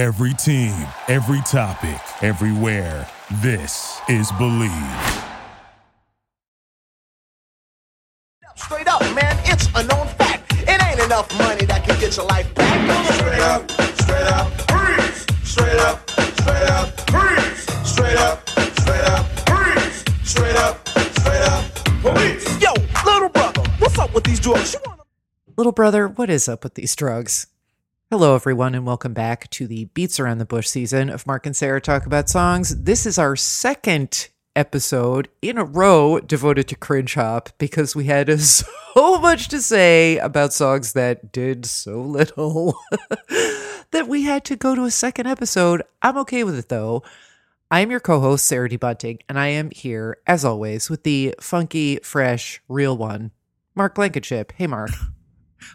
Every team, every topic, everywhere. This is Believe. Straight up, man, it's a known fact. It ain't enough money that can get your life back. Straight up, freeze. Straight up, freeze. Straight up, freeze. Straight up, police. Yo, little brother, what's up with these drugs? Little brother, what is up with these drugs? Hello, everyone, and welcome back to the Beats Around the Bush season of Mark and Sarah Talk About Songs. This is our second episode in a row devoted to Cringe Hop because we had so much to say about songs that did so little that we had to go to a second episode. I'm okay with it, though. I am your co-host, Sarah D. Bunting, and I am here, as always, with the funky, fresh, real one, Mark Blankenship. Hey, Mark.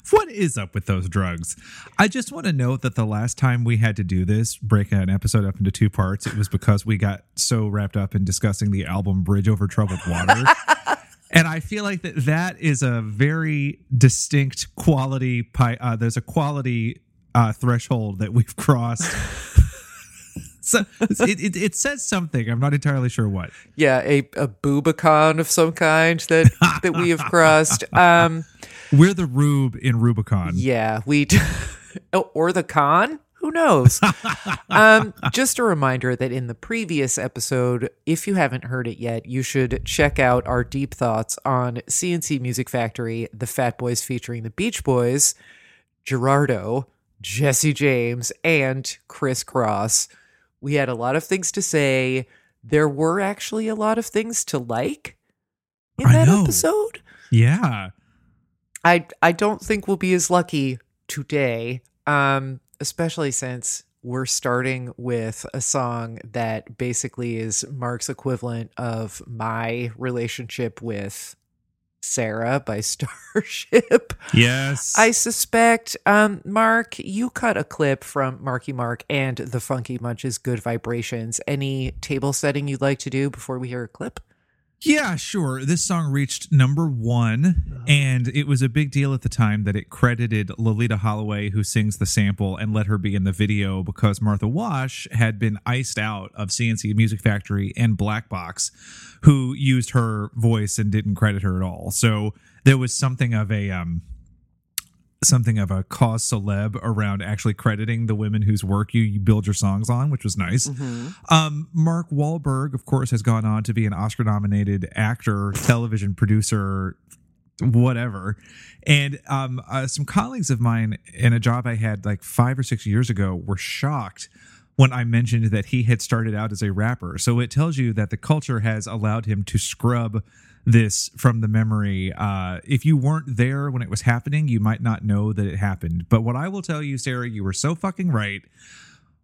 What is up with those drugs? I just want to note that the last time we had to do this, break an episode up into two parts, it was because we got so wrapped up in discussing the album Bridge Over Troubled Water. And I feel like that is a very distinct quality. There's a quality threshold that we've crossed. So it says something. I'm not entirely sure what. Yeah, a boobicon of some kind that we have crossed. We're the Rube in Rubicon. Yeah, or the con? Who knows? Just a reminder that in the previous episode, if you haven't heard it yet, you should check out our deep thoughts on C+C Music Factory, The Fat Boys featuring the Beach Boys, Gerardo, Jesse James, and Kris Kross. We had a lot of things to say. There were actually a lot of things to like in that episode. Yeah. I don't think we'll be as lucky today, especially since we're starting with a song that basically is Mark's equivalent of my relationship with Sarah by Starship. Yes. I suspect, Mark, you cut a clip from Marky Mark and the Funky Bunch's Good Vibrations. Any table setting you'd like to do before we hear a clip? Yeah, sure. This song reached number one, and it was a big deal at the time that it credited Loleatta Holloway, who sings the sample, and let her be in the video because Martha Wash had been iced out of C+C Music Factory and Black Box, who used her voice and didn't credit her at all. So there was something of a cause celeb around actually crediting the women whose work you build your songs on, which was nice. Mm-hmm. Mark Wahlberg, of course, has gone on to be an Oscar-nominated actor, television producer, whatever. And some colleagues of mine in a job I had like 5 or 6 years ago were shocked when I mentioned that he had started out as a rapper. So it tells you that the culture has allowed him to scrub this from the memory. If you weren't there when it was happening, you might not know that it happened. But what I will tell you, Sarah, you were so fucking right.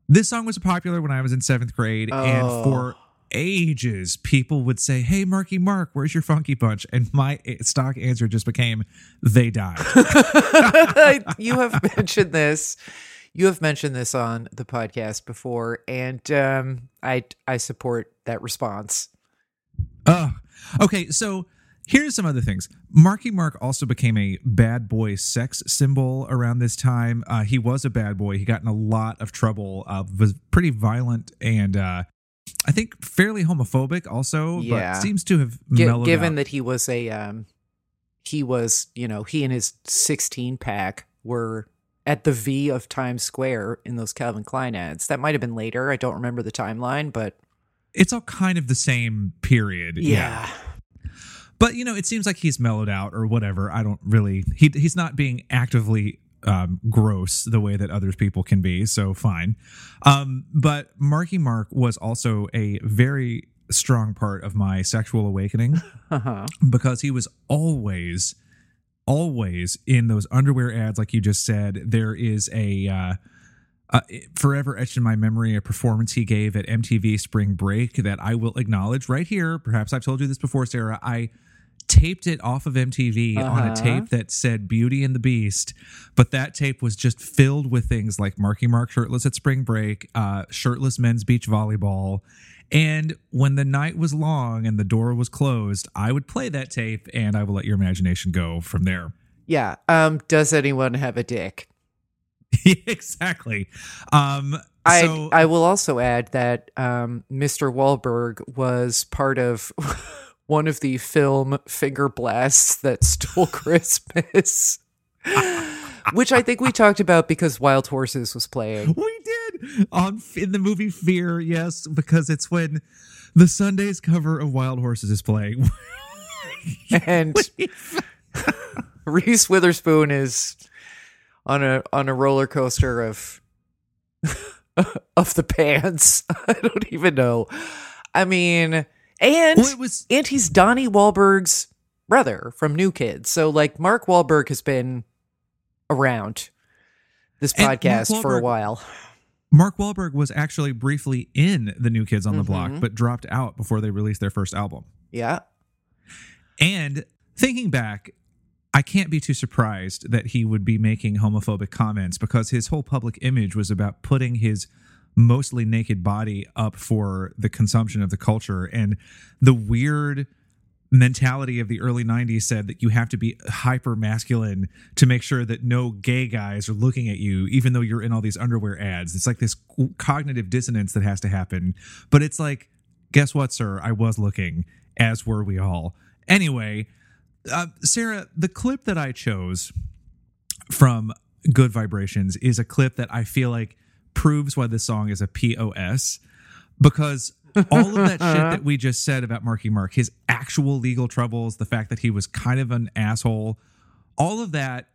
This song was popular when I was in 7th grade. Oh. And for ages, people would say, "Hey, Marky Mark, where's your Funky Bunch?" And my stock answer just became, "They died." You have mentioned this on the podcast before, and I support that response. Okay, so here's some other things. Marky Mark also became a bad boy sex symbol around this time. He was a bad boy. He got in a lot of trouble, was pretty violent, and I think fairly homophobic also, but seems to have mellowed out. That he was he and his 16-pack were at the V of Times Square in those Calvin Klein ads. That might have been later. I don't remember the timeline, but it's all kind of the same period. Yeah. But, it seems like he's mellowed out or whatever. I don't really... He's not being actively gross the way that other people can be, so fine. But Marky Mark was also a very strong part of my sexual awakening because he was always in those underwear ads, like you just said. There is a... forever etched in my memory, a performance he gave at MTV Spring Break that I will acknowledge right here. Perhaps I've told you this before, Sarah. I taped it off of MTV on a tape that said Beauty and the Beast, but that tape was just filled with things like Marky Mark shirtless at Spring Break, shirtless men's beach volleyball. And when the night was long and the door was closed, I would play that tape, and I will let your imagination go from there. Yeah. Does anyone have a dick? Exactly. I will also add that Mr. Wahlberg was part of one of the film finger blasts that stole Christmas, which I think we talked about because Wild Horses was playing. We did in the movie Fear, yes, because it's when the Sunday's cover of Wild Horses is playing, and Reese Witherspoon is on a roller coaster of the pants. I don't even know. I mean, and he's Donnie Wahlberg's brother from New Kids. So like Mark Wahlberg has been around this podcast for a while. Mark Wahlberg was actually briefly in the New Kids on the Block, but dropped out before they released their first album. Yeah. And thinking back, I can't be too surprised that he would be making homophobic comments because his whole public image was about putting his mostly naked body up for the consumption of the culture. And the weird mentality of the early 90s said that you have to be hyper masculine to make sure that no gay guys are looking at you, even though you're in all these underwear ads. It's like this cognitive dissonance that has to happen. But it's like, guess what, sir? I was looking, as were we all. Anyway, Sarah, the clip that I chose from Good Vibrations is a clip that I feel like proves why this song is a POS, because all of that shit that we just said about Marky Mark, his actual legal troubles, the fact that he was kind of an asshole, all of that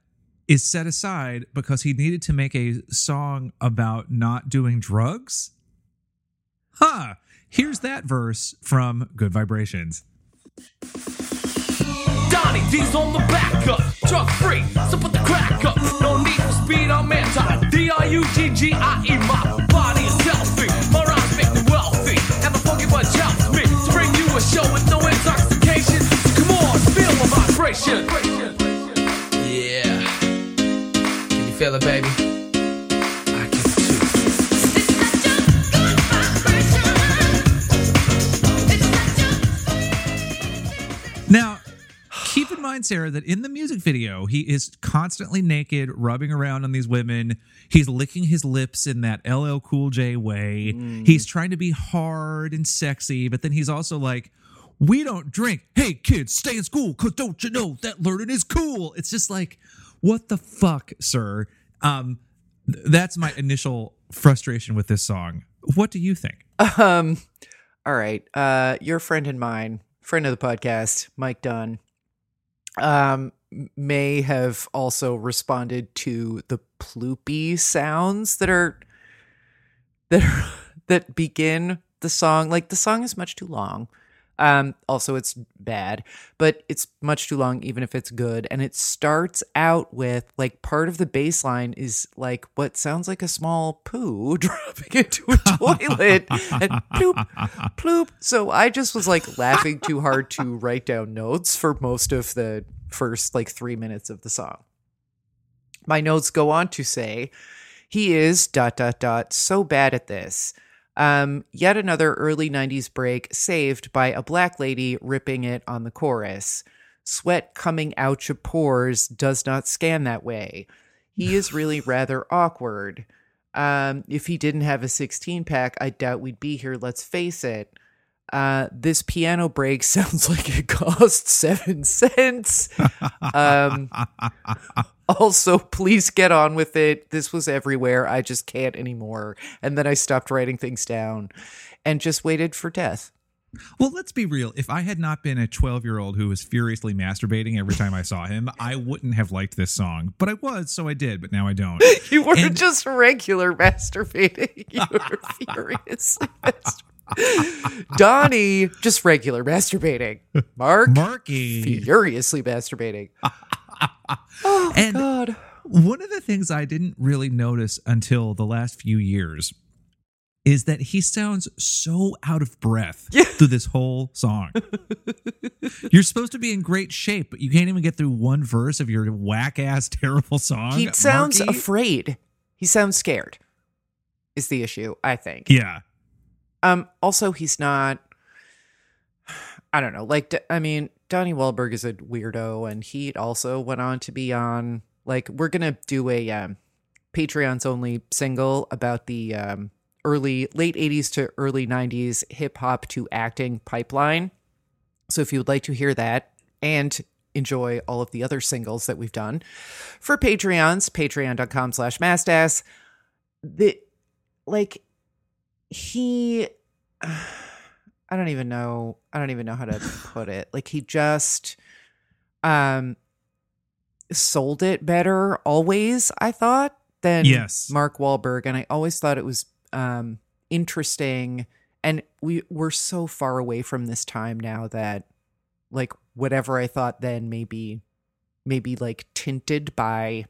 is set aside because he needed to make a song about not doing drugs. Huh. Here's that verse from Good Vibrations. Donnie D's on the back up, drug free, so put the crack up. No need for speed, I'm anti D-R-U-G-G-I-E. My body is healthy, my rhymes make me wealthy, and the funky bunch helps me to bring you a show with no intoxication. So come on, feel my vibration. Yeah, can you feel it, baby? I can too. It's such a good vibration. Now, keep in mind, Sarah, that in the music video, he is constantly naked, rubbing around on these women. He's licking his lips in that LL Cool J way. Mm. He's trying to be hard and sexy, but then he's also like, we don't drink. Hey, kids, stay in school, because don't you know that learning is cool? It's just like, what the fuck, sir? That's my initial frustration with this song. What do you think? All right. Your friend and mine, friend of the podcast, Mike Dunn, may have also responded to the ploopy sounds that begin the song. Like, the song is much too long. Also, it's bad, but it's much too long, even if it's good. And it starts out with, like, part of the bass line is, like, what sounds like a small poo dropping into a toilet. And ploop, ploop. So I just was, like, laughing too hard to write down notes for most of the first, like, 3 minutes of the song. My notes go on to say, he is ... so bad at this. Yet another early 90s break saved by a black lady ripping it on the chorus. Sweat coming out your pores does not scan that way. He is really rather awkward. If he didn't have a 16-pack, I doubt we'd be here, let's face it. This piano break sounds like it cost 7 cents. Also, please get on with it. This was everywhere. I just can't anymore. And then I stopped writing things down and just waited for death. Well, let's be real. If I had not been a 12-year-old who was furiously masturbating every time I saw him, I wouldn't have liked this song. But I was, so I did, but now I don't. You weren't just regular masturbating. You were furiously masturbating. Donnie, just regular masturbating. Marky, furiously masturbating. Oh, and God. One of the things I didn't really notice until the last few years is that he sounds so out of breath through this whole song. You're supposed to be in great shape, but you can't even get through one verse of your whack-ass, terrible song. He sounds afraid. He sounds scared is the issue, I think. Yeah. Also, he's not, I don't know, like, I mean, Donnie Wahlberg is a weirdo, and he also went on to be on, like, we're going to do a Patreons only single about the late 80s to early 90s hip hop to acting pipeline. So if you would like to hear that and enjoy all of the other singles that we've done for Patreons, patreon.com/mastass, I don't even know how to put it. Like, he just sold it better always, I thought, than Mark Wahlberg. And I always thought it was interesting. And we're so far away from this time now that, like, whatever I thought then maybe like tinted by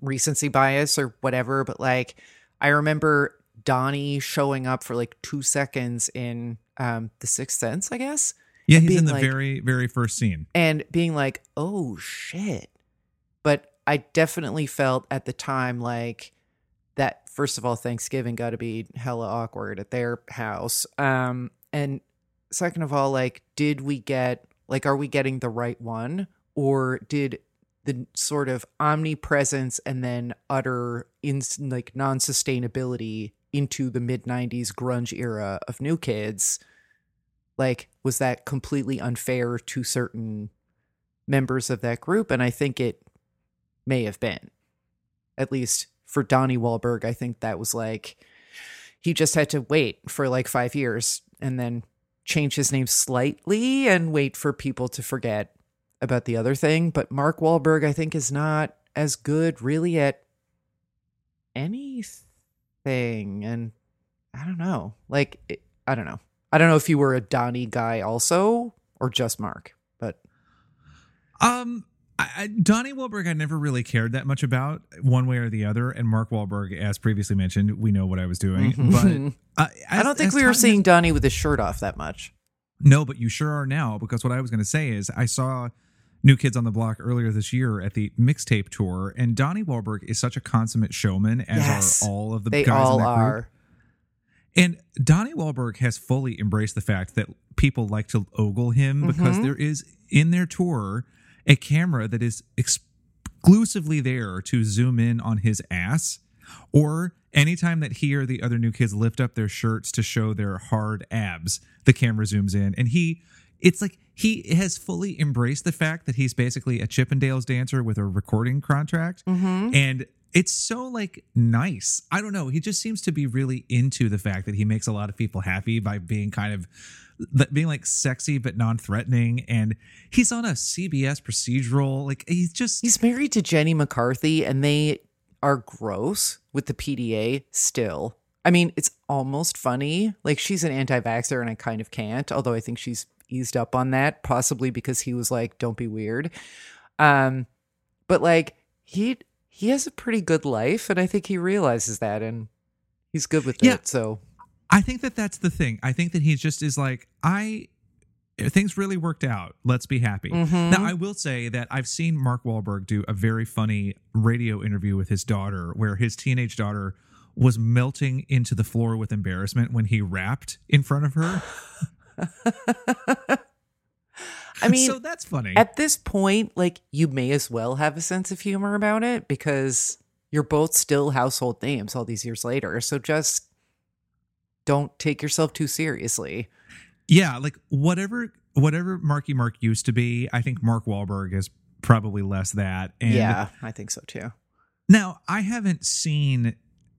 recency bias or whatever. But, like, I remember Donnie showing up for like 2 seconds in The Sixth Sense, I guess. Yeah, he's in the very, very first scene. And being like, oh, shit. But I definitely felt at the time like that, first of all, Thanksgiving got to be hella awkward at their house. And second of all, like, did we get, like, are we getting the right one? Or did the sort of omnipresence and then utter non-sustainability into the mid-90s grunge era of New Kids, like, was that completely unfair to certain members of that group? And I think it may have been, at least for Donnie Wahlberg. I think that was like, he just had to wait for like 5 years and then change his name slightly and wait for people to forget about the other thing. But Mark Wahlberg, I think, is not as good really at anything. And I don't know. Like, I don't know. I don't know if you were a Donnie guy also or just Mark, but Donnie Wahlberg, I never really cared that much about one way or the other. And Mark Wahlberg, as previously mentioned, we know what I was doing. Mm-hmm. But I don't think we were seeing Donnie with his shirt off that much. No, but you sure are now, because what I was going to say is I saw New Kids on the Block earlier this year at the mixtape tour, and Donnie Wahlberg is such a consummate showman, as are all of the guys in that group. And Donnie Wahlberg has fully embraced the fact that people like to ogle him, because there is, in their tour, a camera that is exclusively there to zoom in on his ass, or anytime that he or the other New Kids lift up their shirts to show their hard abs, the camera zooms in, and it's like he has fully embraced the fact that he's basically a Chippendales dancer with a recording contract. Mm-hmm. And it's so, like, nice. I don't know. He just seems to be really into the fact that he makes a lot of people happy by being kind of being like sexy but non-threatening. And he's on a CBS procedural. Like, he's married to Jenny McCarthy, and they are gross with the PDA still. I mean, it's almost funny. Like, she's an anti-vaxxer, and I kind of can't, although I think she's eased up on that, possibly because he was like, don't be weird. But like, he has a pretty good life, and I think he realizes that, and he's good with it. So I think that that's the thing. I think that he just is like, things really worked out. Let's be happy. Mm-hmm. Now, I will say that I've seen Mark Wahlberg do a very funny radio interview with his daughter, where his teenage daughter was melting into the floor with embarrassment when he rapped in front of her. I mean, so that's funny. At this point, like, you may as well have a sense of humor about it, because you're both still household names all these years later. So just don't take yourself too seriously. Yeah, like, whatever Marky Mark used to be, I think Mark Wahlberg is probably less that. And yeah, I think so too. Now, I haven't seen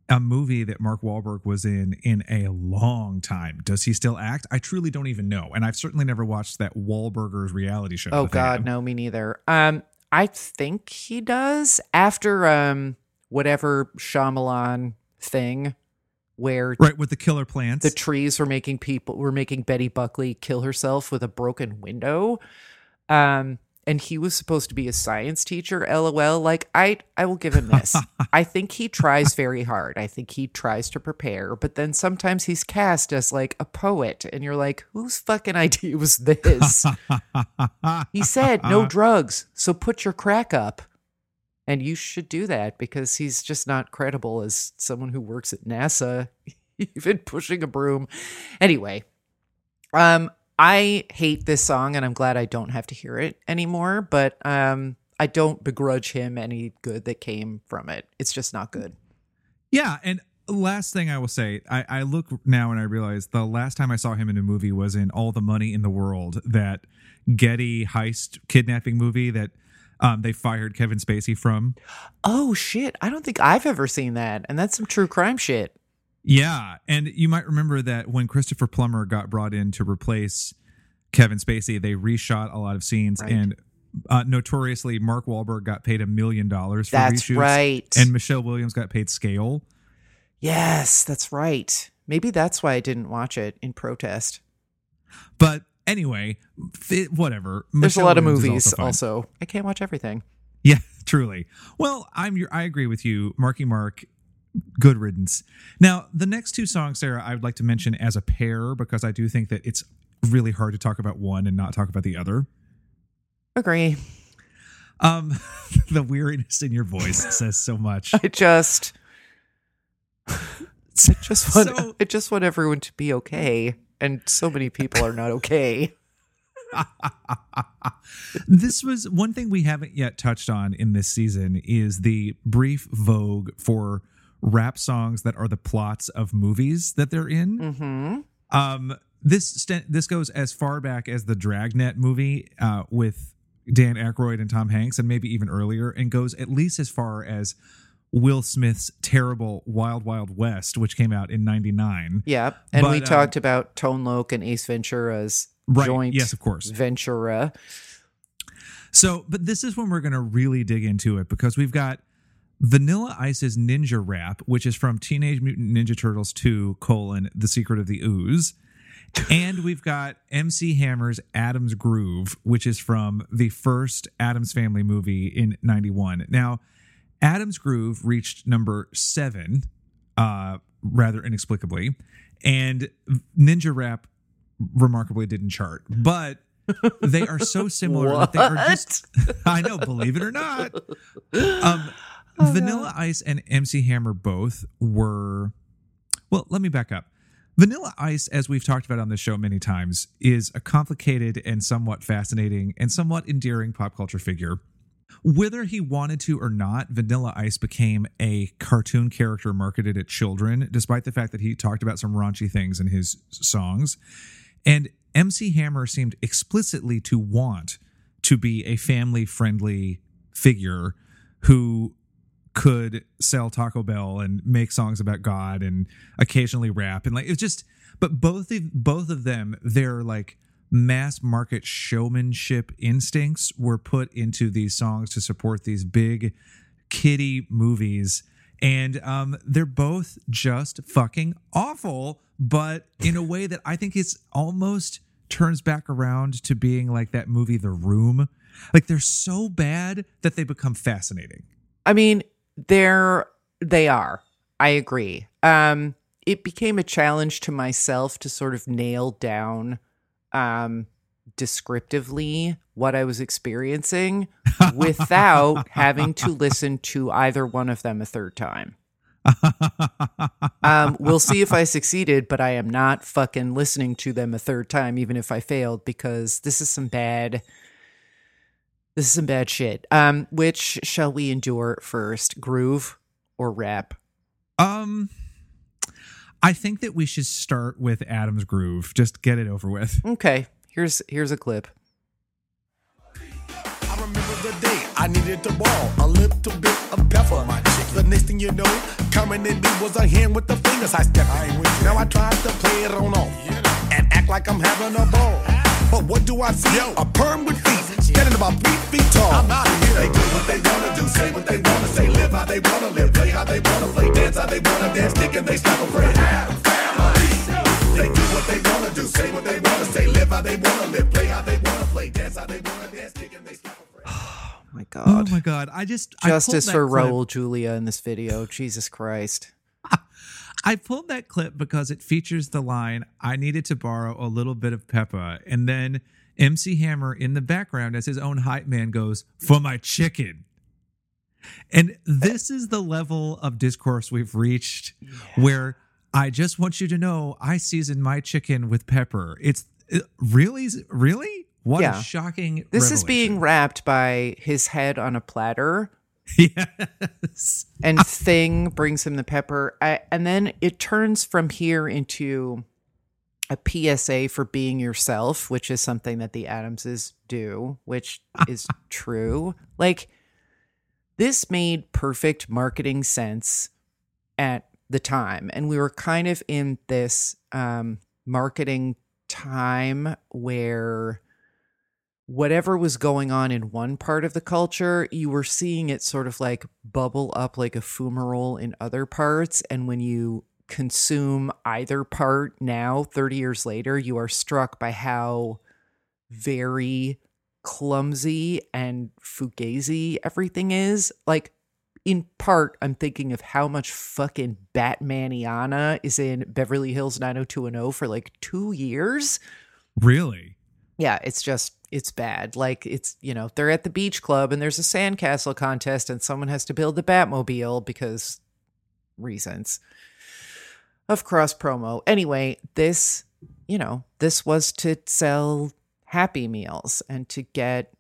a movie that Mark Wahlberg was in a long time. Does he still act? I truly don't even know. And I've certainly never watched that Wahlburgers reality show. Oh, God, no, me neither. I think he does. After whatever Shyamalan thing where... Right, with the killer plants. The trees were making Betty Buckley kill herself with a broken window. And he was supposed to be a science teacher, LOL. Like, I will give him this. I think he tries very hard. I think he tries to prepare. But then sometimes he's cast as, like, a poet. And you're like, whose fucking idea was this? He said, no drugs, so put your crack up. And you should do that, because he's just not credible as someone who works at NASA, even pushing a broom. Anyway, I hate this song, and I'm glad I don't have to hear it anymore, but I don't begrudge him any good that came from it. It's just not good. Yeah, and Last thing I will say, I look now and I realize the last time I saw him in a movie was in All the Money in the World, that Getty heist kidnapping movie that they fired Kevin Spacey from. Oh, shit. I don't think I've ever seen that. And that's some true crime shit. Yeah. And you might remember that when Christopher Plummer got brought in to replace Kevin Spacey, they reshot a lot of scenes. Right. And notoriously, Mark Wahlberg got paid $1 million for reshoots. That's right. And Michelle Williams got paid scale. Yes, that's right. Maybe that's why I didn't watch it in protest. But anyway, whatever. There's Michelle a lot Williams of movies also. I can't watch everything. Yeah, truly. Well, I agree with you, Marky Mark. Good riddance. Now, the next two songs, Sarah, I would like to mention as a pair because I do think that it's really hard to talk about one and not talk about the other. Agree. The weariness in your voice says so much. I just want everyone to be okay, and so many people are not okay. This was one thing we haven't yet touched on in this season is the brief vogue for rap songs that are the plots of movies that they're in. Mm-hmm. This goes as far back as the Dragnet movie with Dan Aykroyd and Tom Hanks, and maybe even earlier, and goes at least as far as Will Smith's terrible Wild Wild West, which came out in 99. Yeah, and we talked about Tone Loc and Ace Ventura's joint. Yes, of course. Ventura. So, but this is when we're going to really dig into it, because we've got Vanilla Ice's Ninja Rap, which is from Teenage Mutant Ninja Turtles 2, The Secret of the Ooze. And we've got MC Hammer's Addams Groove, which is from the first Addams Family movie in 91. Now, Addams Groove reached number 7, rather inexplicably, and Ninja Rap remarkably didn't chart. But they are so similar that they are just—I know, believe it or not. Vanilla Ice and MC Hammer both were. Well, let me back up. Vanilla Ice, as we've talked about on this show many times, is a complicated and somewhat fascinating and somewhat endearing pop culture figure. Whether he wanted to or not, Vanilla Ice became a cartoon character marketed at children, despite the fact that he talked about some raunchy things in his songs. And MC Hammer seemed explicitly to want to be a family-friendly figure who could sell Taco Bell and make songs about God and occasionally rap. And but both of them, they're like, mass market showmanship instincts were put into these songs to support these big kiddie movies. And they're both just fucking awful, but in a way that I think it's almost turns back around to being like that movie, The Room. Like, they're so bad that they become fascinating. I mean, they are. I agree. It became a challenge to myself to sort of nail down descriptively what I was experiencing without having to listen to either one of them a third time. We'll see if I succeeded, but I am not fucking listening to them a third time, even if I failed, because this is some bad shit. Which shall we endure first, groove or rap? I think that we should start with Addams Groove. Just get it over with. Okay, here's a clip. I remember the day I needed to borrow a little bit of pepper. My chick, the next thing you know, coming in me was a hand with the fingers I stepped in. Now I tried to play it on off and act like I'm having a ball. But what do I see? A perm with feet, standing about 3 feet tall. I'm out of here. They do what they want to do, say what they want to say, live how they want to live, play how they want to play, dance how they want to dance, kick and they stop a friend. They do what they want to do, say what they want to say, live how they want to live, play how they want to play, dance how they want to dance, kick and they stop a friend. Oh my God. Oh my God. Justice for Raul Julia in this video. Jesus Christ. I pulled that clip because it features the line, I needed to borrow a little bit of pepper. And then MC Hammer in the background as his own hype man goes, for my chicken. And this is the level of discourse we've reached where I just want you to know I season my chicken with pepper. It's really? What a shocking revelation. This is being wrapped by his head on a platter Yes. And Thing brings him the pepper. And then it turns from here into a PSA for being yourself, which is something that the Addamses do, which is true. Like, this made perfect marketing sense at the time. And we were kind of in this marketing time where whatever was going on in one part of the culture, you were seeing it sort of like bubble up like a fumarole in other parts. And when you consume either part now, 30 years later, you are struck by how very clumsy and fugazi everything is. Like, in part, I'm thinking of how much fucking Batmaniana is in Beverly Hills 90210 for like 2 years. Really? Yeah, it's just, it's bad. Like, it's, you know, they're at the beach club and there's a sandcastle contest and someone has to build the Batmobile because reasons of cross promo. Anyway, this, you know, this was to sell Happy Meals and to get,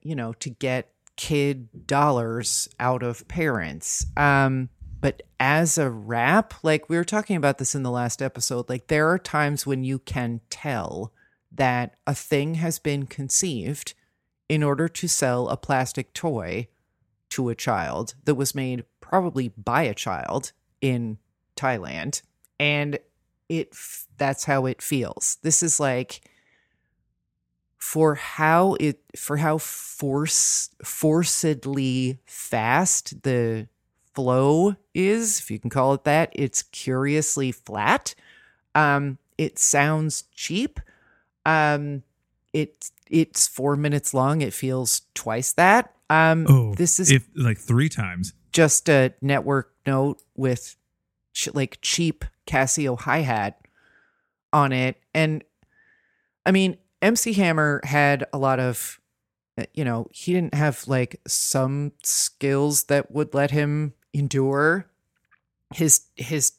you know, to get kid dollars out of parents. But as a rap, like we were talking about this in the last episode, like there are times when you can tell that a thing has been conceived in order to sell a plastic toy to a child that was made probably by a child in Thailand. And that's how it feels. This is like, for how forcedly fast the flow is, if you can call it that, it's curiously flat. It sounds cheap. It's 4 minutes long. It feels twice that. This is like three times. Just a network note with cheap Casio hi-hat on it, and I mean, MC Hammer had a lot of, you know, he didn't have like some skills that would let him endure his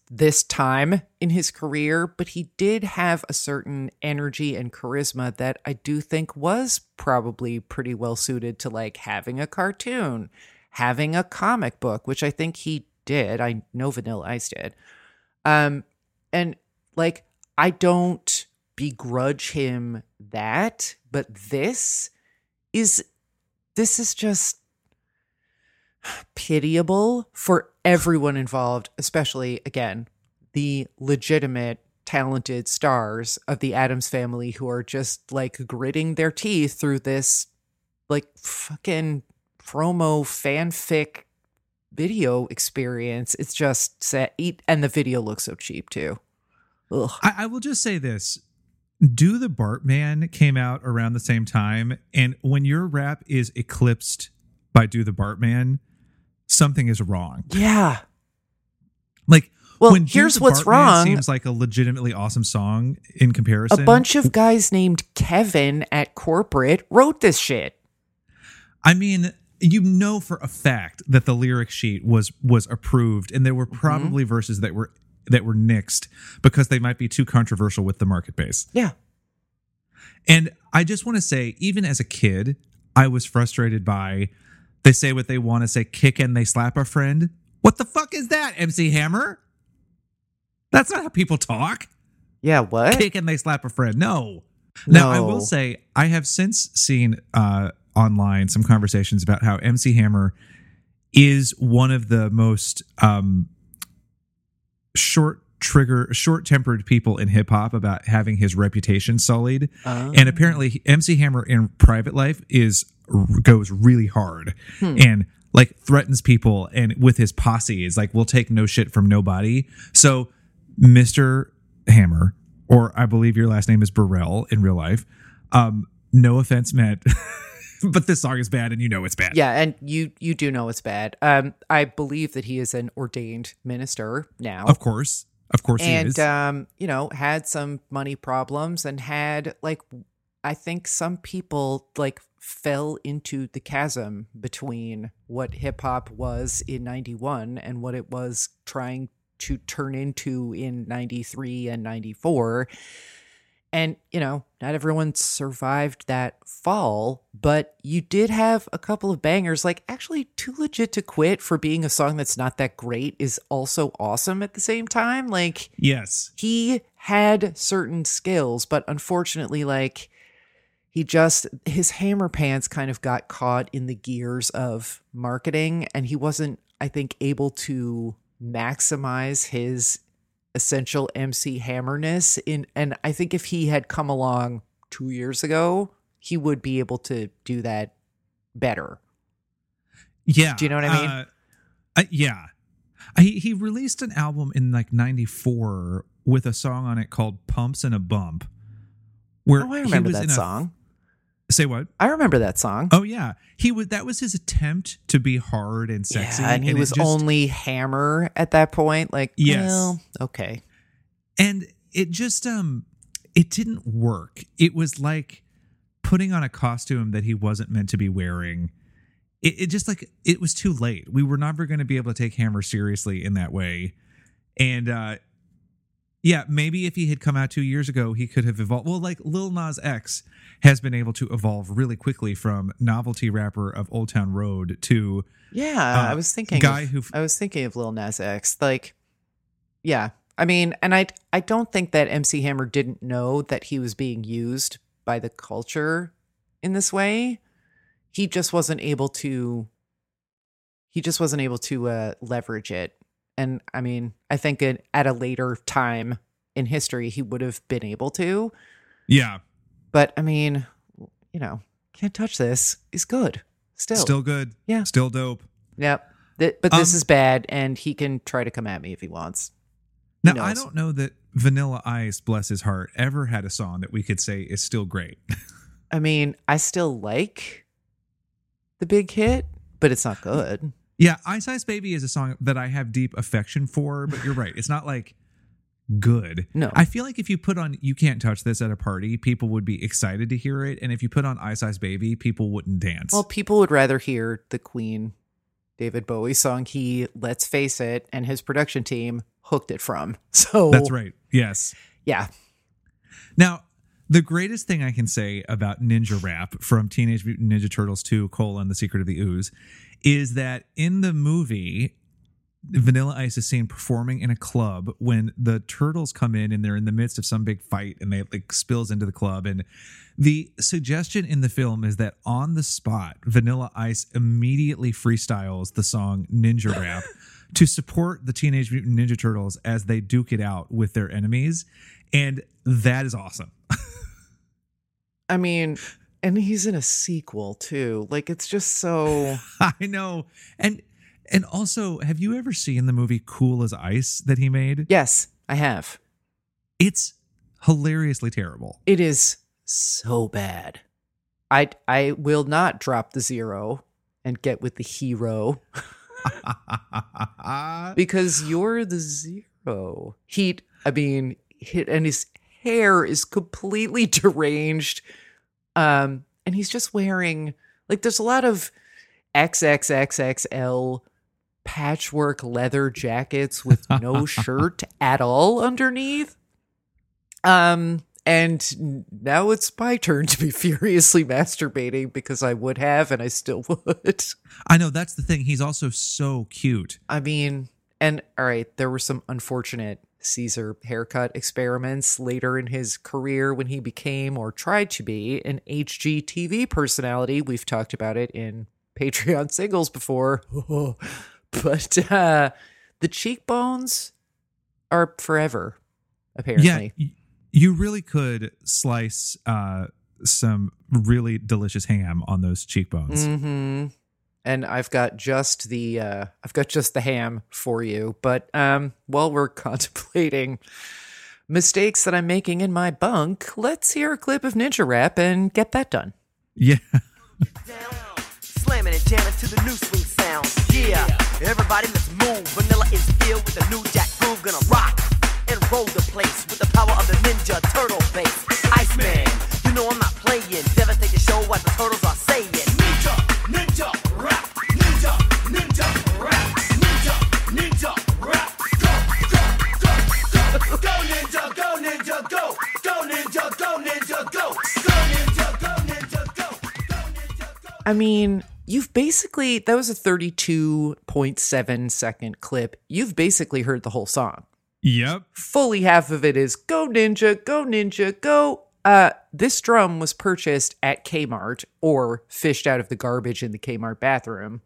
this time in his career, but he did have a certain energy and charisma that I do think was probably pretty well suited to like having a cartoon, having a comic book, which I think he did. I know Vanilla Ice did. And like, I don't begrudge him that, but this is just pitiable for everyone involved, especially, again, the legitimate talented stars of the Addams Family who are just like gritting their teeth through this like fucking promo fanfic video experience. It's just set, and the video looks so cheap too. Ugh. I will just say this. Do the Bartman came out around the same time, and when your rap is eclipsed by Do the Bartman, something is wrong. Yeah. Like, well, when here's what's wrong. Seems like a legitimately awesome song in comparison. A bunch of guys named Kevin at corporate wrote this shit. I mean, you know for a fact that the lyric sheet was approved, and there were probably verses that were nixed because they might be too controversial with the market base. Yeah. And I just want to say, even as a kid, I was frustrated by, they say what they want to say, kick and they slap a friend. What the fuck is that, MC Hammer? That's not how people talk. Yeah, what? Kick and they slap a friend. No. Now, I will say, I have since seen online some conversations about how MC Hammer is one of the most short-tempered people in hip hop about having his reputation sullied. And apparently MC Hammer in private life goes really hard and like threatens people, and with his posse is like, we'll take no shit from nobody. So Mr. Hammer, or I believe your last name is Burrell in real life. No offense meant, but this song is bad, and you know it's bad. Yeah, and you do know it's bad. I believe that he is an ordained minister now. Of course he is. And, you know, had some money problems and had, like, I think some people, like, fell into the chasm between what hip-hop was in 91 and what it was trying to turn into in 93 and 94. And, you know, not everyone survived that fall, but you did have a couple of bangers. Like, actually, Too Legit to Quit, for being a song that's not that great, is also awesome at the same time. Like, yes, he had certain skills, but unfortunately, like, he just, his hammer pants kind of got caught in the gears of marketing, and he wasn't, I think, able to maximize his essential MC Hammerness in. And I think if he had come along 2 years ago, he would be able to do that better. Yeah. Do you know what I mean? Yeah. He released an album in like 94 with a song on it called Pumps and a Bump. Where I remember that song. Say what? I remember that song. Oh yeah. That was his attempt to be hard and sexy. Yeah, and he was just only Hammer at that point. Like, yes. Well, okay. And it just, it didn't work. It was like putting on a costume that he wasn't meant to be wearing. It just, like, it was too late. We were never going to be able to take Hammer seriously in that way. And, yeah, maybe if he had come out 2 years ago, he could have evolved. Well, like Lil Nas X has been able to evolve really quickly from novelty rapper of Old Town Road to I was thinking of Lil Nas X. Like, yeah, I mean, and I don't think that MC Hammer didn't know that he was being used by the culture in this way. He just wasn't able to. Leverage it. And I mean, I think at a later time in history, he would have been able to. Yeah. But I mean, you know, Can't Touch This is good. Still good. Yeah. Still dope. Yep. But this is bad, and he can try to come at me if he wants. Now, I don't know that Vanilla Ice, bless his heart, ever had a song that we could say is still great. I mean, I still like The Big Hit, but it's not good. Yeah, Ice Ice Baby is a song that I have deep affection for, but you're right. It's not like good. No. I feel like if you put on You Can't Touch This at a party, people would be excited to hear it. And if you put on Ice Ice Baby, people wouldn't dance. Well, people would rather hear the Queen David Bowie song he, let's face it, and his production team hooked it from. So that's right. Yes. Yeah. Now, the greatest thing I can say about ninja rap from Teenage Mutant Ninja Turtles 2: The Secret of the Ooze is that in the movie, Vanilla Ice is seen performing in a club when the turtles come in and they're in the midst of some big fight, and they like spills into the club. And the suggestion in the film is that on the spot, Vanilla Ice immediately freestyles the song Ninja Rap to support the Teenage Mutant Ninja Turtles as they duke it out with their enemies. And that is awesome. I mean, and he's in a sequel too. Like, it's just so. I know. And also, have you ever seen the movie Cool as Ice that he made? Yes, I have. It's hilariously terrible. It is so bad. I will not drop the zero and get with the hero. Because you're the zero. And his hair is completely deranged. And he's just wearing, like, there's a lot of XXXXL patchwork leather jackets with no shirt at all underneath. And now it's my turn to be furiously masturbating, because I would have, and I still would. I know, that's the thing. He's also so cute. I mean, and all right, there were some unfortunate Caesar haircut experiments later in his career when he became, or tried to be, an HGTV personality. We've talked about it in Patreon singles before. But the cheekbones are forever, apparently. Yeah, you really could slice some really delicious ham on those cheekbones. Mm-hmm. And I've got just the ham for you. But while we're contemplating mistakes that I'm making in my bunk, let's hear a clip of Ninja Rap and get that done. Yeah. Slamming and jamming to the new swing sounds. Yeah. Everybody, let's move. Vanilla is filled with a new jack groove. Gonna rock and roll the place with the power of the Ninja Turtle bass. Iceman, you know I'm not playing. Devastate the show what the turtles are saying. Ninja rap, ninja rap, ninja rap, go, go, go, go, go ninja, go ninja, go, go ninja, go. I mean, you've basically, that was a 32.7 second clip. You've basically heard the whole song. Yep. Fully half of it is go ninja, go ninja, go. This drum was purchased at Kmart or fished out of the garbage in the Kmart bathroom.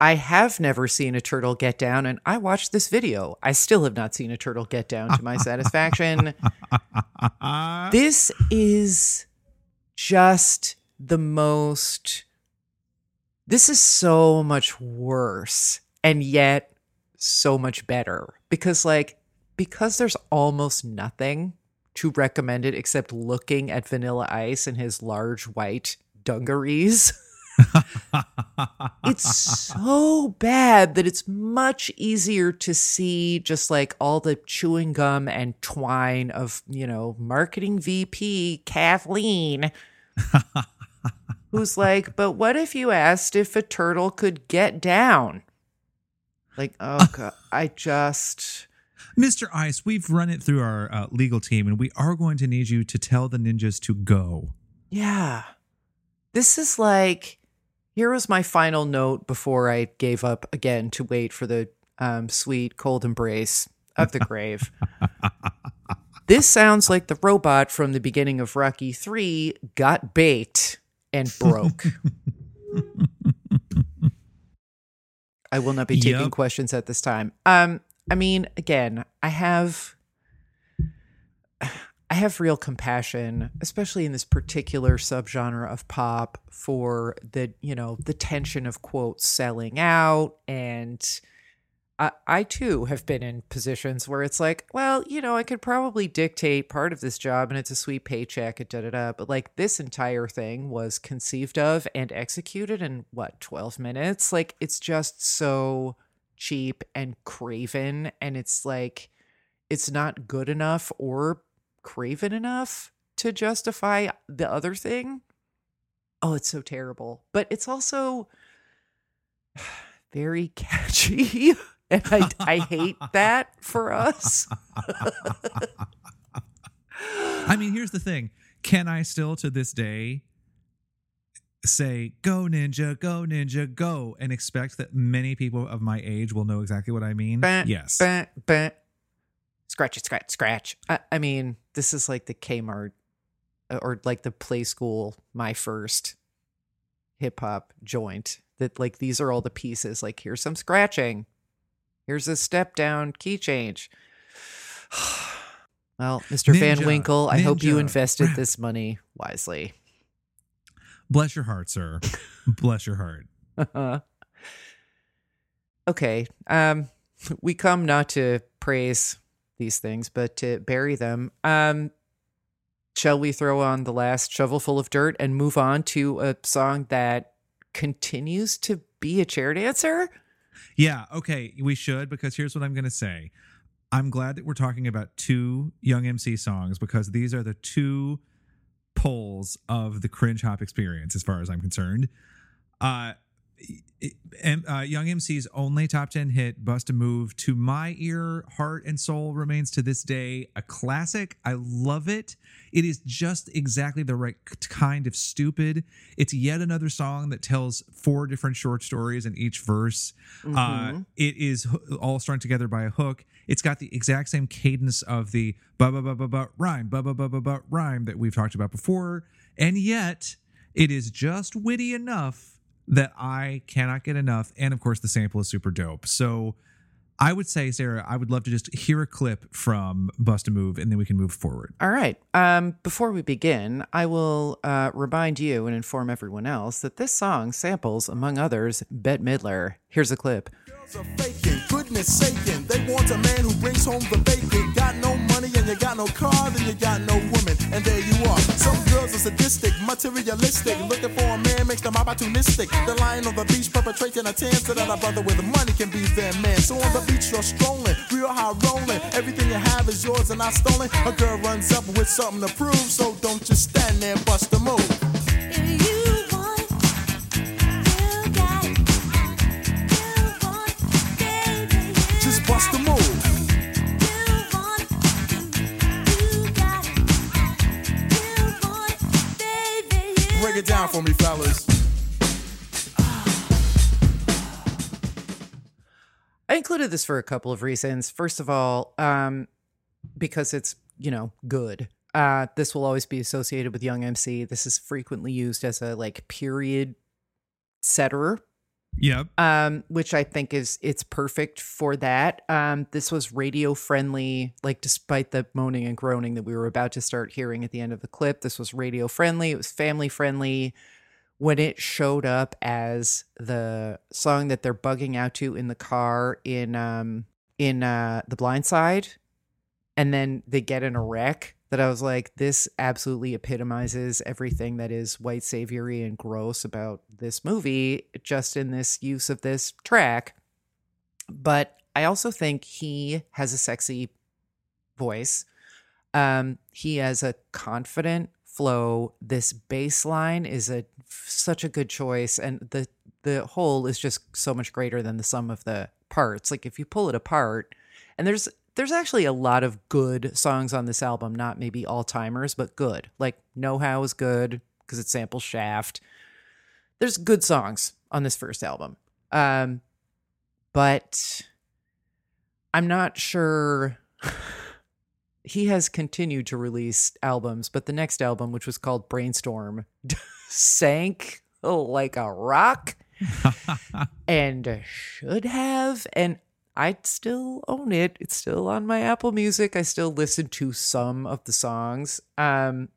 I have never seen a turtle get down, and I watched this video. I still have not seen a turtle get down to my satisfaction. This is just the most... This is so much worse, and yet so much better. Because, like, because there's almost nothing to recommend it except looking at Vanilla Ice and his large white dungarees... It's so bad that it's much easier to see just like all the chewing gum and twine of, you know, marketing VP Kathleen, who's like, but what if you asked if a turtle could get down? Like, oh, God, I just... Mr. Ice, we've run it through our legal team, and we are going to need you to tell the ninjas to go. Yeah. This is like... Here was my final note before I gave up again to wait for the sweet cold embrace of the grave. This sounds like the robot from the beginning of Rocky 3 got baked and broke. I will not be taking questions at this time. I mean, again, I have real compassion, especially in this particular subgenre of pop, for the, you know, the tension of, quote, selling out. And I too have been in positions where it's like, well, you know, I could probably dictate part of this job and it's a sweet paycheck and da-da-da. But like this entire thing was conceived of and executed in, 12 minutes? Like, it's just so cheap and craven. And it's like, it's not good enough or craven enough to justify the other thing. Oh, it's so terrible. But it's also very catchy. And I hate that for us. I mean, here's the thing. Can I still to this day say, go ninja, go, and expect that many people of my age will know exactly what I mean? Yes. Scratch it, scratch, scratch. I mean, this is like the Kmart or like the Play School, my first hip hop joint, that like these are all the pieces. Like, here's some scratching. Here's a step down key change. Well, Mr. Ninja, Van Winkle, I hope you invested this money wisely. Bless your heart, sir. Bless your heart. Okay. We come not to praise these things, but to bury them. Shall we throw on the last shovelful of dirt and move on to a song that continues to be a chair dancer? Yeah, okay, we should, because here's what I'm going to say. I'm glad that we're talking about two Young MC songs, because these are the two poles of the cringe hop experience, as far as I'm concerned. Young MC's only top 10 hit, Bust a Move, to my ear, heart, and soul, remains to this day a classic. I love it. It is just exactly the right kind of stupid. It's yet another song that tells four different short stories in each verse. Mm-hmm. It is all strung together by a hook. It's got the exact same cadence of the ba-ba-ba-ba-ba rhyme that we've talked about before. And yet, it is just witty enough that I cannot get enough. And of course, the sample is super dope. So I would say, Sarah, I would love to just hear a clip from Bust a Move, and then we can move forward. All right. Before we begin, I will remind you and inform everyone else that this song samples, among others, Bette Midler. Here's a clip. Girls are faking, goodness saking. They want a man who brings home the bacon. Got no money and you got no car, then you got no woman. And there you are. Some girls are sadistic, materialistic. Looking for a man makes them opportunistic. They're lying on the beach, perpetrating a tan so that a brother with money can be their man. So on the beach you're strolling, real high rolling. Everything you have is yours and not stolen. A girl runs up with something to prove, so don't just stand there and bust a move. Break it down for me, fellas. I included this for a couple of reasons. First of all, because it's, you know, good. This will always be associated with Young MC. This is frequently used as a like period setter. Yep. Which I think is, it's perfect for that. This was radio friendly, like despite the moaning and groaning that we were about to start hearing at the end of the clip, this was radio friendly. It was family friendly. When it showed up as the song that they're bugging out to in the car in The Blind Side, and then they get in a wreck, that I was like, this absolutely epitomizes everything that is white saviory and gross about this movie, just in this use of this track. But I also think he has a sexy voice. He has a confident flow. This bass line is such a good choice, and the whole is just so much greater than the sum of the parts. Like if you pull it apart, and there's actually a lot of good songs on this album, not maybe all-timers, but good. Like Know How is good because it samples Shaft. There's good songs on this first album. But I'm not sure. He has continued to release albums, but the next album, which was called Brainstorm, sank like a rock and should have, and I still own it. It's still on my Apple Music. I still listen to some of the songs. And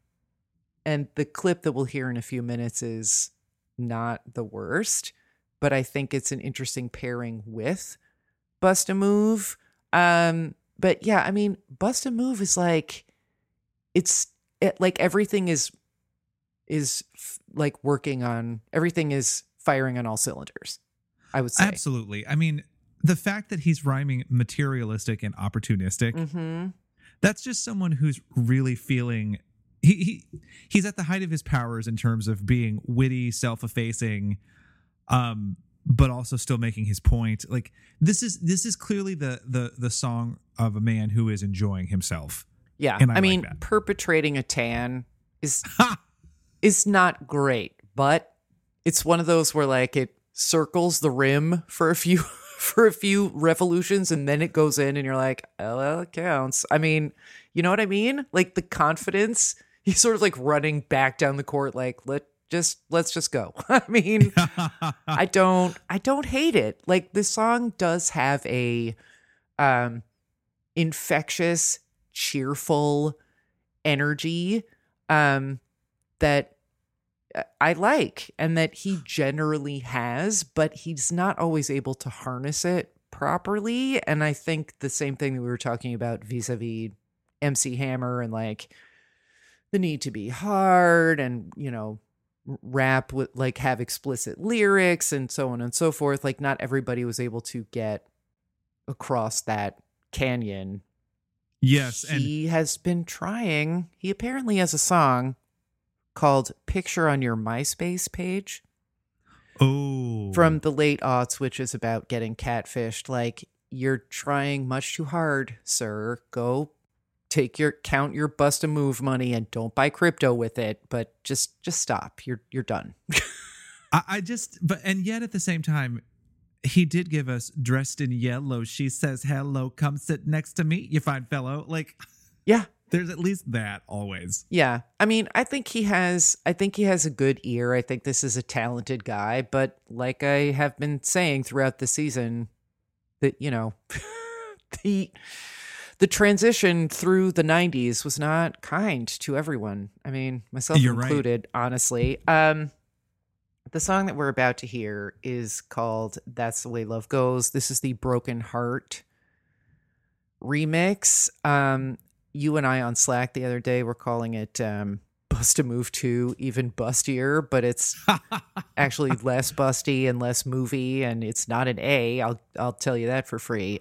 the clip that we'll hear in a few minutes is not the worst, but I think it's an interesting pairing with Bust a Move. But yeah, I mean, Bust a Move is like, everything is working on, everything is firing on all cylinders, I would say. Absolutely. I mean, the fact that he's rhyming materialistic and opportunistic, mm-hmm. that's just someone who's really feeling he's at the height of his powers in terms of being witty, self-effacing, but also still making his point. Like this is clearly the song of a man who is enjoying himself. Yeah. And I mean, that. Perpetrating a tan is not great, but it's one of those where like it circles the rim for a few revolutions, and then it goes in and you're like, oh, well, it counts. I mean, you know what I mean? Like the confidence, he's sort of like running back down the court like, let's just go. I mean, I don't hate it. Like this song does have a infectious, cheerful energy that I like, and that he generally has, but he's not always able to harness it properly. And I think the same thing that we were talking about vis-a-vis MC Hammer and like the need to be hard and, you know, rap with like have explicit lyrics and so on and so forth. Like not everybody was able to get across that canyon. Yes. He has been trying. He apparently has a song called Picture on Your MySpace Page. Oh. From the late aughts, which is about getting catfished. Like, you're trying much too hard, sir. Go count your Bust a Move money and don't buy crypto with it, but just stop. You're done. And yet at the same time, he did give us Dressed in Yellow. She says, hello, come sit next to me, you fine fellow. Like, yeah. There's at least that always. Yeah. I mean, I think he has a good ear. I think this is a talented guy, but like I have been saying throughout the season, that, you know, the transition through the 90s was not kind to everyone. I mean, myself You're included, right. Honestly. The song that we're about to hear is called That's the Way Love Goes. This is the Broken Heart remix. You and I on Slack the other day were calling it Bust a Move 2, even bustier, but it's actually less busty and less movie, and it's not an A. I'll tell you that for free.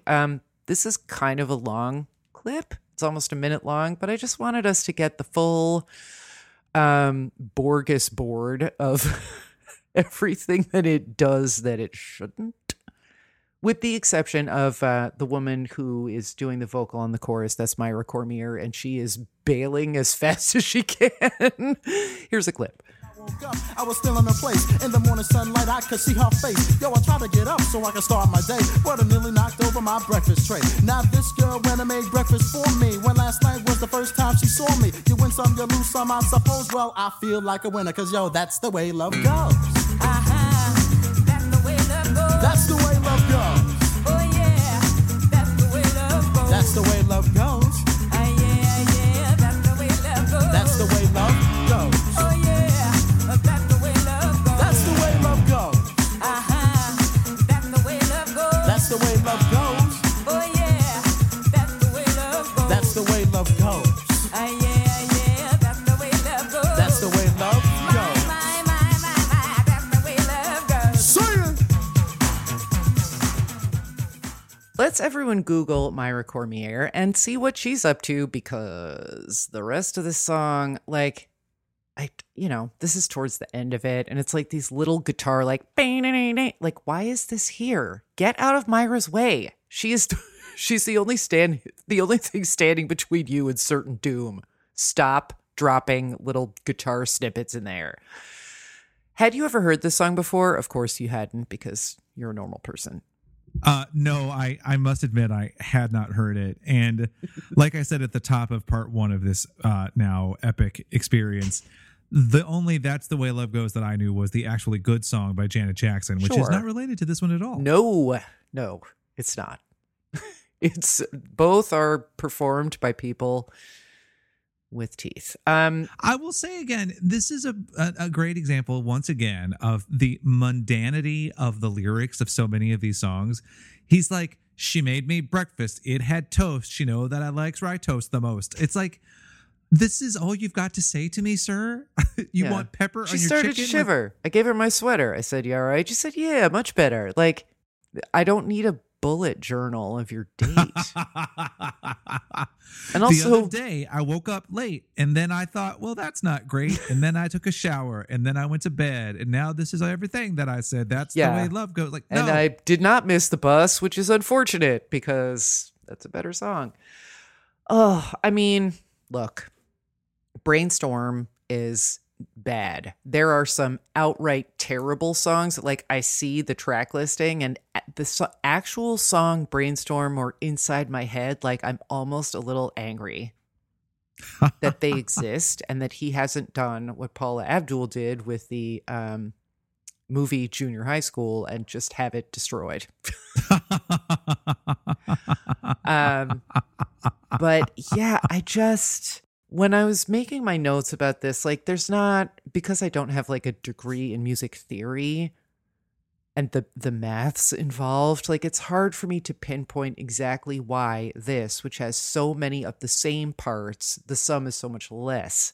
This is kind of a long clip. It's almost a minute long, but I just wanted us to get the full Borges board of everything that it does that it shouldn't. With the exception of the woman who is doing the vocal on the chorus, that's Myra Cormier, and she is bailing as fast as she can. Here's a clip. woke up, I was still in her place. In the morning sunlight, I could see her face. Yo, I tried to get up so I could start my day, but I nearly knocked over my breakfast tray. Now this girl went and made breakfast for me. When last night was the first time she saw me. You win some, you lose some, I suppose. Well, I feel like a winner, cause yo, that's the way love goes. Aha, that's the way love goes. That's the way love goes. Oh yeah, that's the way love goes. That's the way love goes. Yeah, that's the way love goes. That's the way love goes. Oh yeah, that's the way love goes. That's the way love goes. Aha, that's the way love goes. That's the way love goes. Oh yeah, that's the way love goes. That's the way love goes. Yeah, that's the way love goes. That's the way love goes. My, that's the way love goes. See ya. Let's everyone Google Myra Cormier and see what she's up to, because the rest of the song, like, this is towards the end of it, and it's like these little guitar, like, why is this here? Get out of Myra's way. She's the only thing standing between you and certain doom. Stop dropping little guitar snippets in there. Had you ever heard this song before? Of course you hadn't, because you're a normal person. No, I must admit I had not heard it. And like I said at the top of part one of this now epic experience, the only That's the Way Love Goes that I knew was the actually good song by Janet Jackson, which is not related to this one at all. No, it's not. It's both are performed by people with teeth. I will say again, this is a great example once again of the mundanity of the lyrics of so many of these songs. He's like, she made me breakfast. It had toast. She know that I likes rye toast the most. It's like, this is all you've got to say to me, sir? You want pepper on your chicken? She started to shiver. I gave her my sweater. I said, you all right? She said, yeah, much better. Like, I don't need a bullet journal of your date. And also, the other day I woke up late and then I thought, well, that's not great. And then I took a shower and then I went to bed. And now this is everything that I said. That's the way love goes. Like, no. And I did not miss the bus, which is unfortunate because that's a better song. Oh, I mean, look, Brainstorm is bad. There are some outright terrible songs. Like, I see the track listing and the actual song Brainstorm or Inside My Head, like, I'm almost a little angry that they exist and that he hasn't done what Paula Abdul did with the movie Junior High School and just have it destroyed. But yeah, when I was making my notes about this, like, there's not, because I don't have like a degree in music theory and the maths involved, like, it's hard for me to pinpoint exactly why this, which has so many of the same parts, the sum is so much less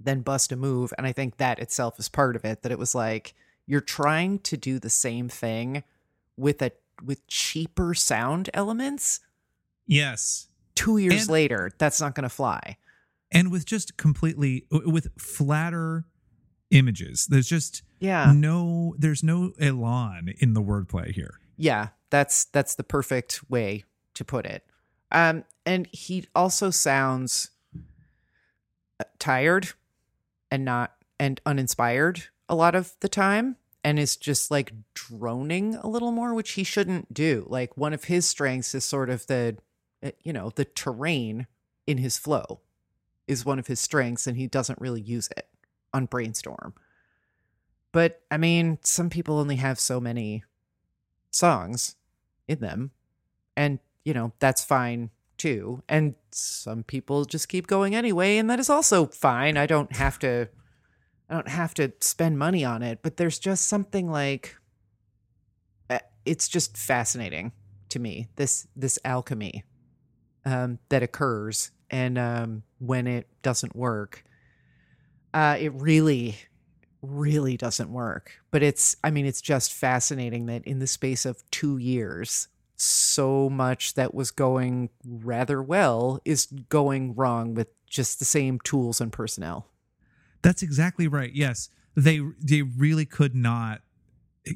than Bust a Move. And I think that itself is part of it, that it was like, you're trying to do the same thing with cheaper sound elements. Yes. 2 years later, that's not going to fly. And with just with flatter images, there's just there's no elan in the wordplay here. Yeah, that's the perfect way to put it. And he also sounds tired and uninspired a lot of the time. And is just like droning a little more, which he shouldn't do. Like, one of his strengths is sort of the terrain in his flow is one of his strengths, and he doesn't really use it on Brainstorm. But I mean, some people only have so many songs in them, and that's fine too. And some people just keep going anyway, and that is also fine. I don't have to spend money on it, but there's just something like, it's just fascinating to me, this alchemy that occurs, and when it doesn't work, it really, really doesn't work. But it's just fascinating that in the space of 2 years, so much that was going rather well is going wrong with just the same tools and personnel. That's exactly right. Yes, they really could not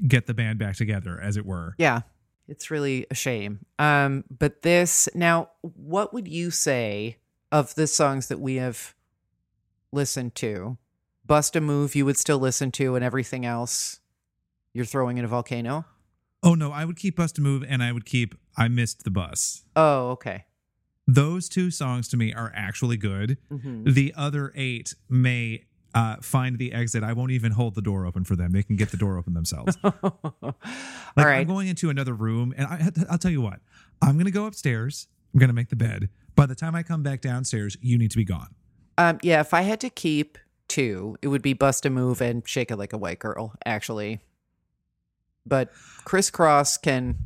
get the band back together, as it were. Yeah. It's really a shame. But this, now, what would you say of the songs that we have listened to Bust a Move you would still listen to, and everything else you're throwing in a volcano? Oh, no, I would keep Bust a Move, and I would keep I Missed the Bus. Oh, okay. Those two songs to me are actually good. Mm-hmm. The other eight may find the exit. I won't even hold the door open for them. They can get the door open themselves. All right. I'm going into another room, and I'll tell you what. I'm going to go upstairs. I'm going to make the bed. By the time I come back downstairs, you need to be gone. Yeah, if I had to keep two, it would be Bust a Move and Shake It Like a White Girl, actually. But Kris Kross can...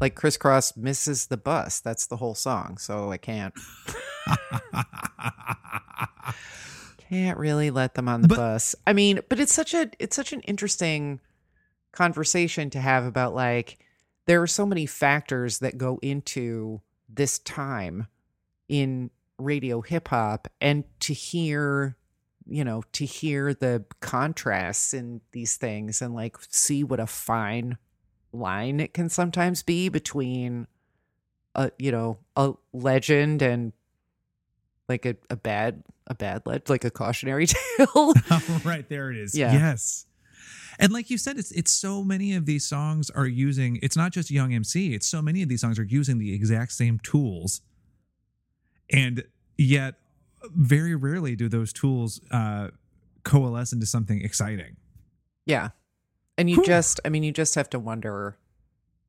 Like, Kris Kross misses the bus. That's the whole song, so I can't. Can't really let them on the bus. I mean, but it's such an interesting conversation to have about, like, there are so many factors that go into this time in radio hip-hop, and to hear, you know, to hear the contrasts in these things and, like, see what a fine line it can sometimes be between a legend and like a bad like a cautionary tale. Right, there it is. Yeah. Yes. And like you said, it's so many of these songs are using, it's not just Young MC, it's so many of these songs are using the exact same tools, and yet very rarely do those tools coalesce into something exciting. Yeah. And you just have to wonder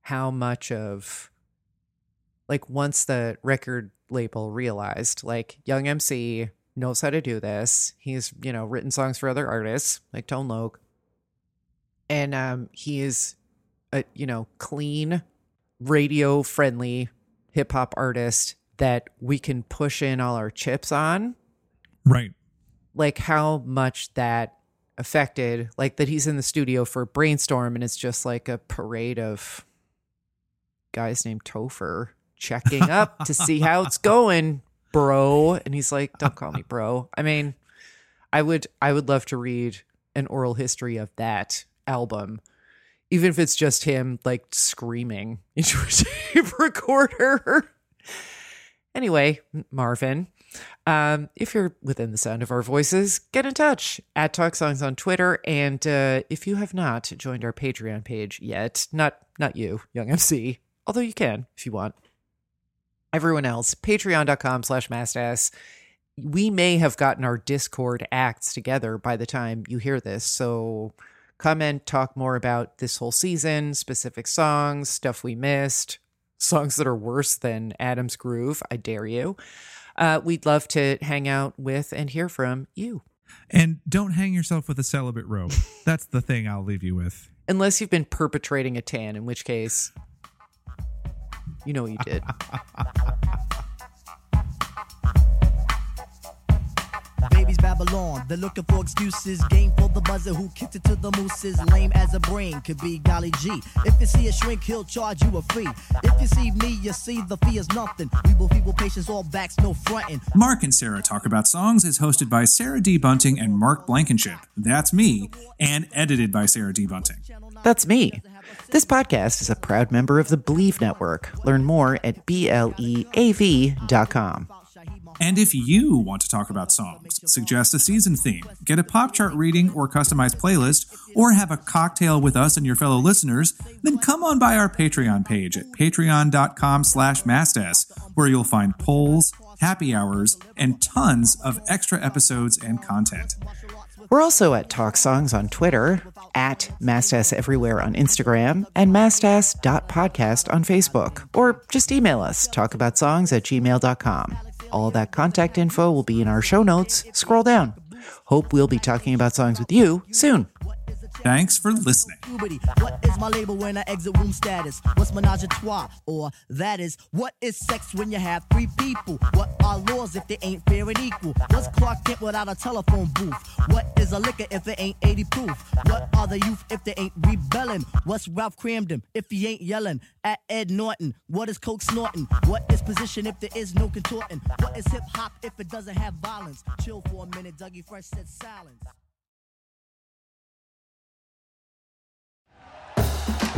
how much of, like, once the record label realized, like, Young MC knows how to do this. He's, you know, written songs for other artists like Tone Loc. And he is a, you know, clean, radio friendly hip hop artist that we can push in all our chips on. Right. Like, how much that affected, like, that he's in the studio for Brainstorm and it's just like a parade of guys named Topher checking up to see how it's going, bro. And he's like, don't call me bro. I mean, I would love to read an oral history of that album, even if it's just him, like, screaming into a tape recorder. Anyway, Marvin, if you're within the sound of our voices, get in touch at Talk Songs on Twitter. And if you have not joined our Patreon page yet, not you, Young MC, although you can if you want. Everyone else, patreon.com/massedass. We may have gotten our Discord acts together by the time you hear this. So come and talk more about this whole season, specific songs, stuff we missed, songs that are worse than Adam's Groove. I dare you. We'd love to hang out with and hear from you. And don't hang yourself with a celibate rope. That's the thing I'll leave you with. Unless you've been perpetrating a tan, in which case, you know you did. Baby's Babylon, they're looking for excuses. Game for the buzzer, who kicked it to the mooses. Lame as a brain, could be golly G. If you see a shrink, he'll charge you a fee. If you see me, you see the fee is nothing. We will people patience, all backs, no fronting. Mark and Sarah Talk About Songs is hosted by Sarah D. Bunting and Mark Blankenship. That's me, and edited by Sarah D. Bunting. That's me. This podcast is a proud member of the Believe Network. Learn more at BLEAV.com. And if you want to talk about songs, suggest a season theme, get a pop chart reading or customized playlist, or have a cocktail with us and your fellow listeners, then come on by our Patreon page at patreon.com/massedass, where you'll find polls, happy hours, and tons of extra episodes and content. We're also at Talk Songs on Twitter, at Massedass Everywhere on Instagram, and massedass.podcast on Facebook. Or just email us, talkaboutsongs@gmail.com. All that contact info will be in our show notes. Scroll down. Hope we'll be talking about songs with you soon. Thanks for listening. What is my label when I exit womb status? What's menage a trois? Or that is, what is sex when you have three people? What are laws if they ain't fair and equal? What's Clark Kent without a telephone booth? What is a liquor if it ain't 80 proof? What are the youth if they ain't rebelling? What's Ralph Cramden if he ain't yelling at Ed Norton? What is coke snorting? What is position if there is no contorting? What is hip hop if it doesn't have violence? Chill for a minute, Dougie Fresh said silence.